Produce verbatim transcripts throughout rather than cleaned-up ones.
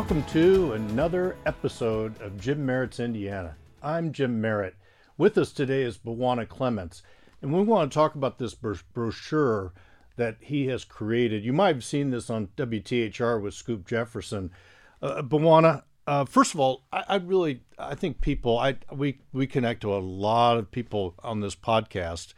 Welcome to another episode of Jim Merritt's Indiana. I'm Jim Merritt. With us today is Bwana Clements, and we want to talk about this brochure that he has created. You might have seen this on W T H R with Scoop Jefferson. Uh, Bwana, uh, first of all, I, I really, I think people, I we we connect to a lot of people on this podcast.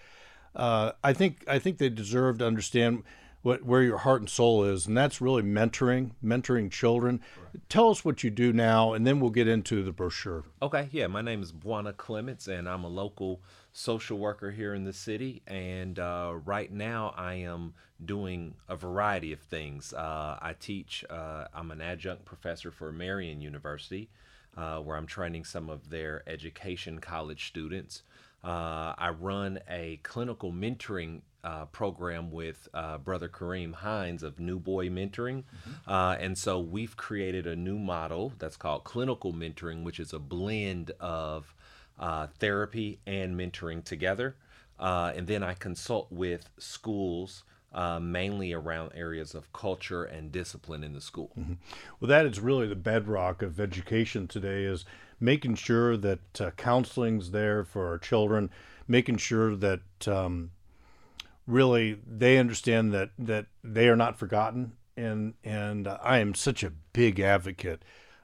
Uh, I think I think they deserve to understand what where your heart and soul is, and that's really mentoring, mentoring children. Right. Tell us what you do now, and then we'll get into the brochure. Okay, yeah, my name is Bwana Clements, and I'm a local social worker here in the city, and uh, right now I am doing a variety of things. Uh, I teach, uh, I'm an adjunct professor for Marion University, uh, where I'm training some of their education college students. Uh, I run a clinical mentoring Uh, program with uh, Brother Kareem Hines of New Boy Mentoring. Mm-hmm. Uh, and so we've created a new model that's called clinical mentoring, which is a blend of uh, therapy and mentoring together. Uh, and then I consult with schools uh, mainly around areas of culture and discipline in the school. Mm-hmm. Well, that is really the bedrock of education today, is making sure that uh, counseling's there for our children, making sure that um, really they understand that that they are not forgotten, and and I am such a big advocate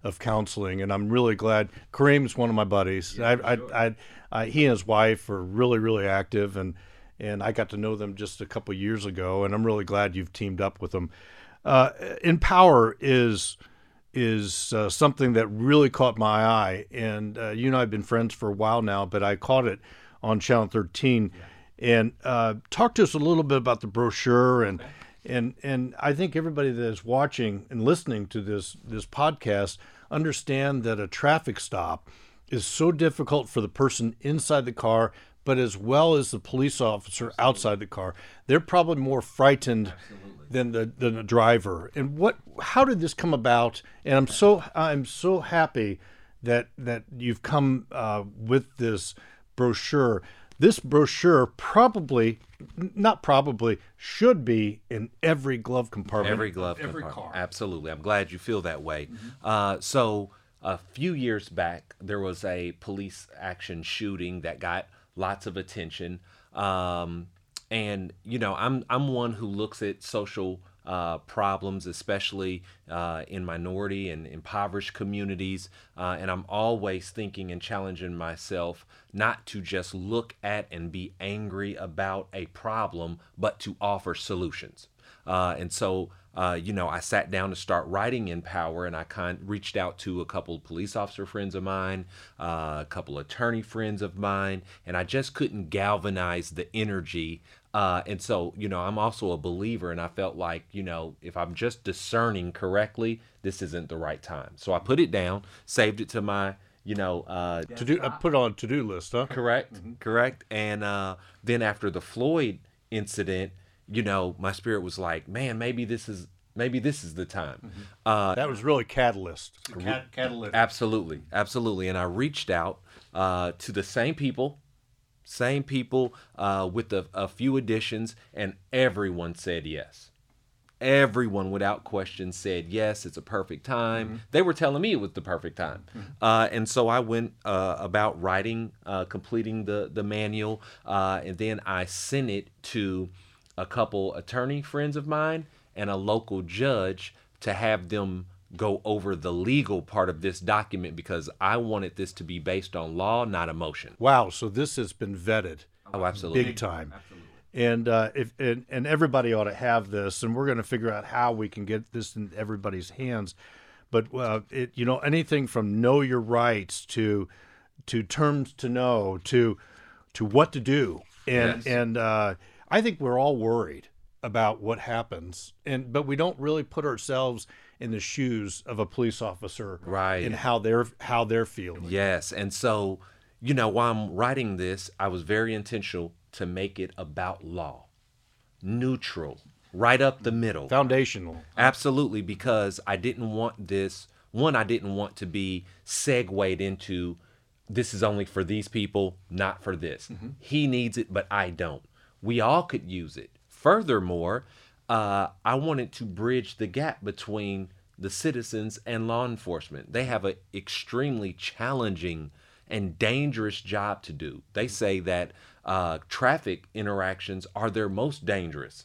of counseling, and I'm really glad Kareem's one of my buddies. Yeah, I, sure. I, I I he and his wife are really really active, and and I got to know them just a couple of years ago, and I'm really glad you've teamed up with them. Uh, Empower is is uh, something that really caught my eye, and uh, you and I have been friends for a while now, but I caught it on Channel thirteen. Yeah. And uh, talk to us a little bit about the brochure, and okay. and and I think everybody that is watching and listening to this this podcast understand that a traffic stop is so difficult for the person inside the car, but as well as the police officer Absolutely. Outside the car. They're probably more frightened Absolutely. than the than the driver. And what? How did this come about? And I'm so I'm so happy that that you've come uh, with this brochure. This brochure probably, not probably, should be in every glove compartment. Every glove every compartment. Car. Absolutely. I'm glad you feel that way. Mm-hmm. Uh, so a few years back, there was a police action shooting that got lots of attention. Um, and, you know, I'm I'm one who looks at social Uh, problems, especially uh, in minority and impoverished communities. Uh, and I'm always thinking and challenging myself not to just look at and be angry about a problem, but to offer solutions. Uh, and so, uh, you know, I sat down to start writing Empower, and I kind of reached out to a couple of police officer friends of mine, uh, a couple of attorney friends of mine, and I just couldn't galvanize the energy. Uh, and so, you know, I'm also a believer, and I felt like, you know, if I'm just discerning correctly, this isn't the right time. So I put it down, saved it to my, you know, uh, to do. I put it on a to-do list, huh? Correct, mm-hmm. correct. And uh, then after the Floyd incident, you know, my spirit was like, man, maybe this is maybe this is the time. Mm-hmm. Uh, that was really catalyst. Cat- catalyst. Absolutely, absolutely. And I reached out uh, to the same people. Same people uh, with a, a few additions, and everyone said yes. Everyone without question said yes, it's a perfect time. Mm-hmm. They were telling me it was the perfect time. Mm-hmm. Uh, and so I went uh, about writing, uh, completing the, the manual, uh, and then I sent it to a couple attorney friends of mine and a local judge to have them go over the legal part of this document, because I wanted this to be based on law, not emotion. Wow, so this has been vetted. Oh, absolutely. Big time. Absolutely. And, uh, if, and, and everybody ought to have this, and we're going to figure out how we can get this in everybody's hands. But, uh, it, you know, anything from know your rights to to terms to know to to what to do. And, yes. and uh, I think we're all worried about what happens, and but we don't really put ourselves in the shoes of a police officer, right? And how they're how they're feeling. Yes, and so, you know, while I'm writing this, I was very intentional to make it about law, neutral, right up the middle, foundational. Absolutely, because I didn't want this one. I didn't want to be segued into this is only for these people, not for this. Mm-hmm. He needs it, but I don't. We all could use it. Furthermore, uh, I wanted to bridge the gap between the citizens and law enforcement. They have an extremely challenging and dangerous job to do. They say that uh, traffic interactions are their most dangerous.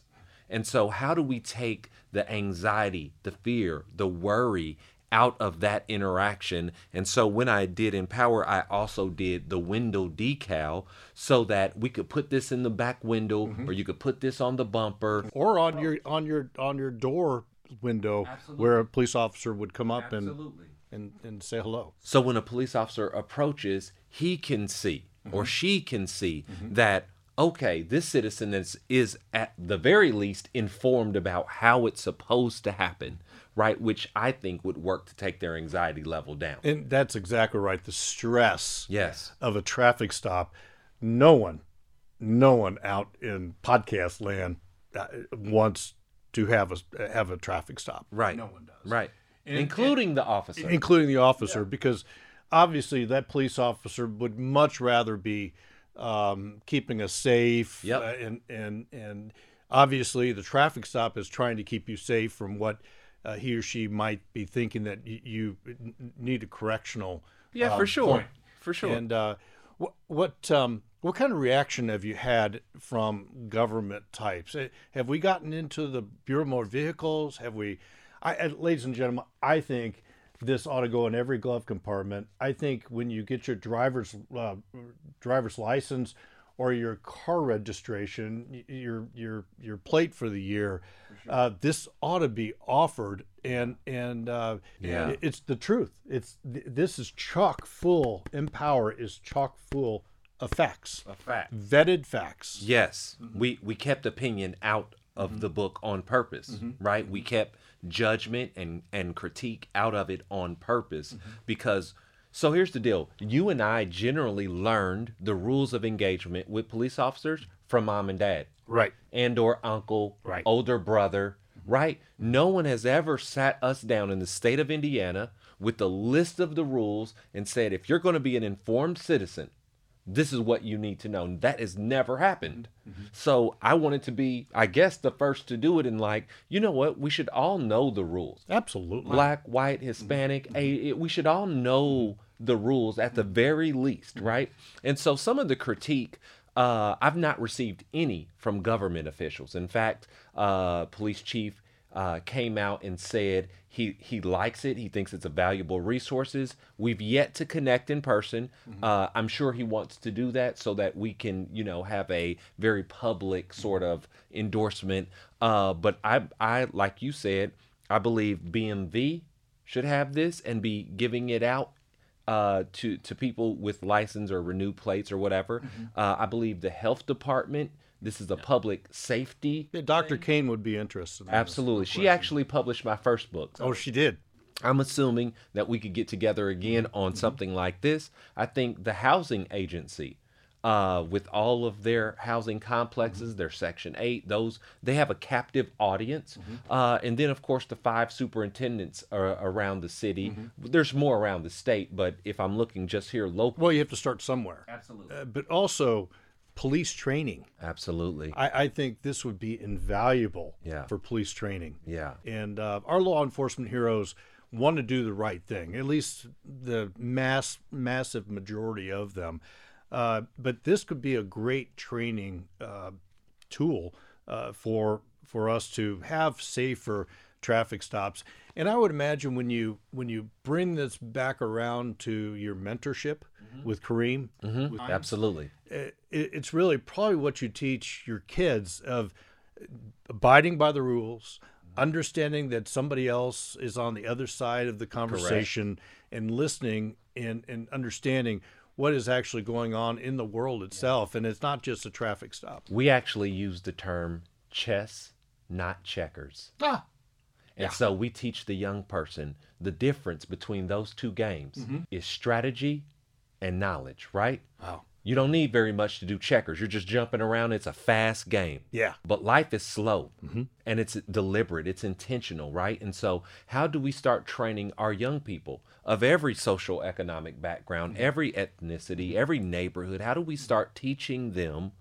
And so how do we take the anxiety, the fear, the worry out of that interaction? And so when I did Empower, I also did the window decal so that we could put this in the back window, mm-hmm. or you could put this on the bumper or on your on your on your door window. Absolutely. Where a police officer would come up Absolutely. and and and say hello. So when a police officer approaches, he can see, mm-hmm. or she can see, mm-hmm. that okay, this citizen is, is at the very least informed about how it's supposed to happen, right? Which I think would work to take their anxiety level down. And that's exactly right. The stress yes. of a traffic stop. No one, no one out in podcast land wants to have a, have a traffic stop. Right. No one does. Right. And, including and, the officer. Including the officer, yeah. because obviously that police officer would much rather be um keeping us safe, yep. uh, and and and obviously the traffic stop is trying to keep you safe from what uh, he or she might be thinking that y- you need a correctional yeah um, for sure point. for sure and uh wh- what um what kind of reaction have you had from government types? Have we gotten into the Bureau of Motor Vehicles? Have we I, I ladies and gentlemen, I think this ought to go in every glove compartment. I think when you get your driver's uh, driver's license or your car registration, your your your plate for the year, for sure. uh, this ought to be offered. And and uh, yeah, it's the truth. It's this is chock full. Empower is chock full of facts. Of facts. Vetted facts. Yes, mm-hmm. we we kept opinion out of mm-hmm. the book on purpose, mm-hmm. right? We kept judgment and, and critique out of it on purpose, mm-hmm. because, so here's the deal. You and I generally learned the rules of engagement with police officers from mom and dad. Right. And or uncle, right. older brother, right? No one has ever sat us down in the state of Indiana with a list of the rules and said, if you're going to be an informed citizen, this is what you need to know. That has never happened. Mm-hmm. So I wanted to be, I guess, the first to do it. And like, you know what? We should all know the rules. Absolutely. Black, white, Hispanic. Mm-hmm. A, it, we should all know the rules at the very least, mm-hmm. right? And so some of the critique, uh, I've not received any from government officials. In fact, uh, police chief uh, came out and said he he likes it. He thinks it's a valuable resources. We've yet to connect in person. Mm-hmm. Uh, I'm sure he wants to do that so that we can, you know, have a very public sort of endorsement. Uh, but I, I, like you said, I believe B M V should have this and be giving it out uh, to, to people with license or renewed plates or whatever. Mm-hmm. Uh, I believe the health department. This is a public safety. Yeah, Doctor Kane would be interested. In Absolutely. She actually published my first book. Oh, she did. I'm assuming that we could get together again on mm-hmm. something like this. I think the housing agency, uh, with all of their housing complexes, mm-hmm. their Section eight, those, they have a captive audience. Mm-hmm. Uh, and then, of course, the five superintendents are around the city. Mm-hmm. There's more around the state, but if I'm looking just here locally. Well, you have to start somewhere. Absolutely. Uh, but also, police training. Absolutely. I, I think this would be invaluable yeah. for police training. Yeah. And uh, our law enforcement heroes want to do the right thing, at least the mass, massive majority of them. Uh, but this could be a great training uh, tool uh, for for us to have safer traffic stops. And I would imagine when you when you bring this back around to your mentorship mm-hmm. with Kareem, mm-hmm. with, absolutely, it, it's really probably what you teach your kids of abiding by the rules, mm-hmm. understanding that somebody else is on the other side of the conversation, correct. And listening and, and understanding what is actually going on in the world itself, yeah. and it's not just a traffic stop. We actually use the term chess, not checkers. Ah. And yeah. so we teach the young person the difference between those two games mm-hmm. is strategy and knowledge, right? Wow. You don't need very much to do checkers. You're just jumping around. It's a fast game. Yeah. But life is slow mm-hmm. and it's deliberate. It's intentional, right? And so how do we start training our young people of every social economic background, mm-hmm. every ethnicity, every neighborhood? How do we start teaching them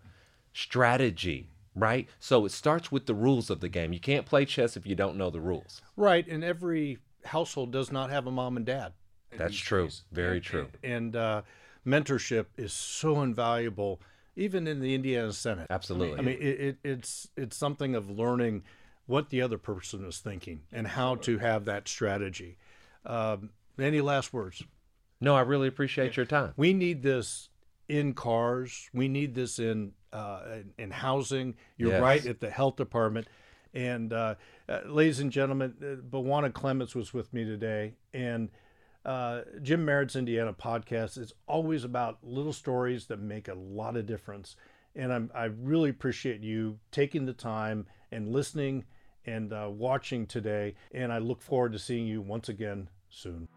strategy? Right. So it starts with the rules of the game. You can't play chess if you don't know the rules. Right. And every household does not have a mom and dad. That's true. Very true. And uh, mentorship is so invaluable, even in the Indiana Senate. Absolutely. I mean, it, it, it's it's something of learning what the other person is thinking and how to have that strategy. Um, any last words? No, I really appreciate your time. We need this in cars. We need this in uh, in, in housing. You're yes. right, at the health department. And uh, uh, ladies and gentlemen, uh, Bwana Clements was with me today, and uh, Jim Merritt's Indiana podcast is always about little stories that make a lot of difference. And I'm, I really appreciate you taking the time and listening and uh, watching today. And I look forward to seeing you once again soon.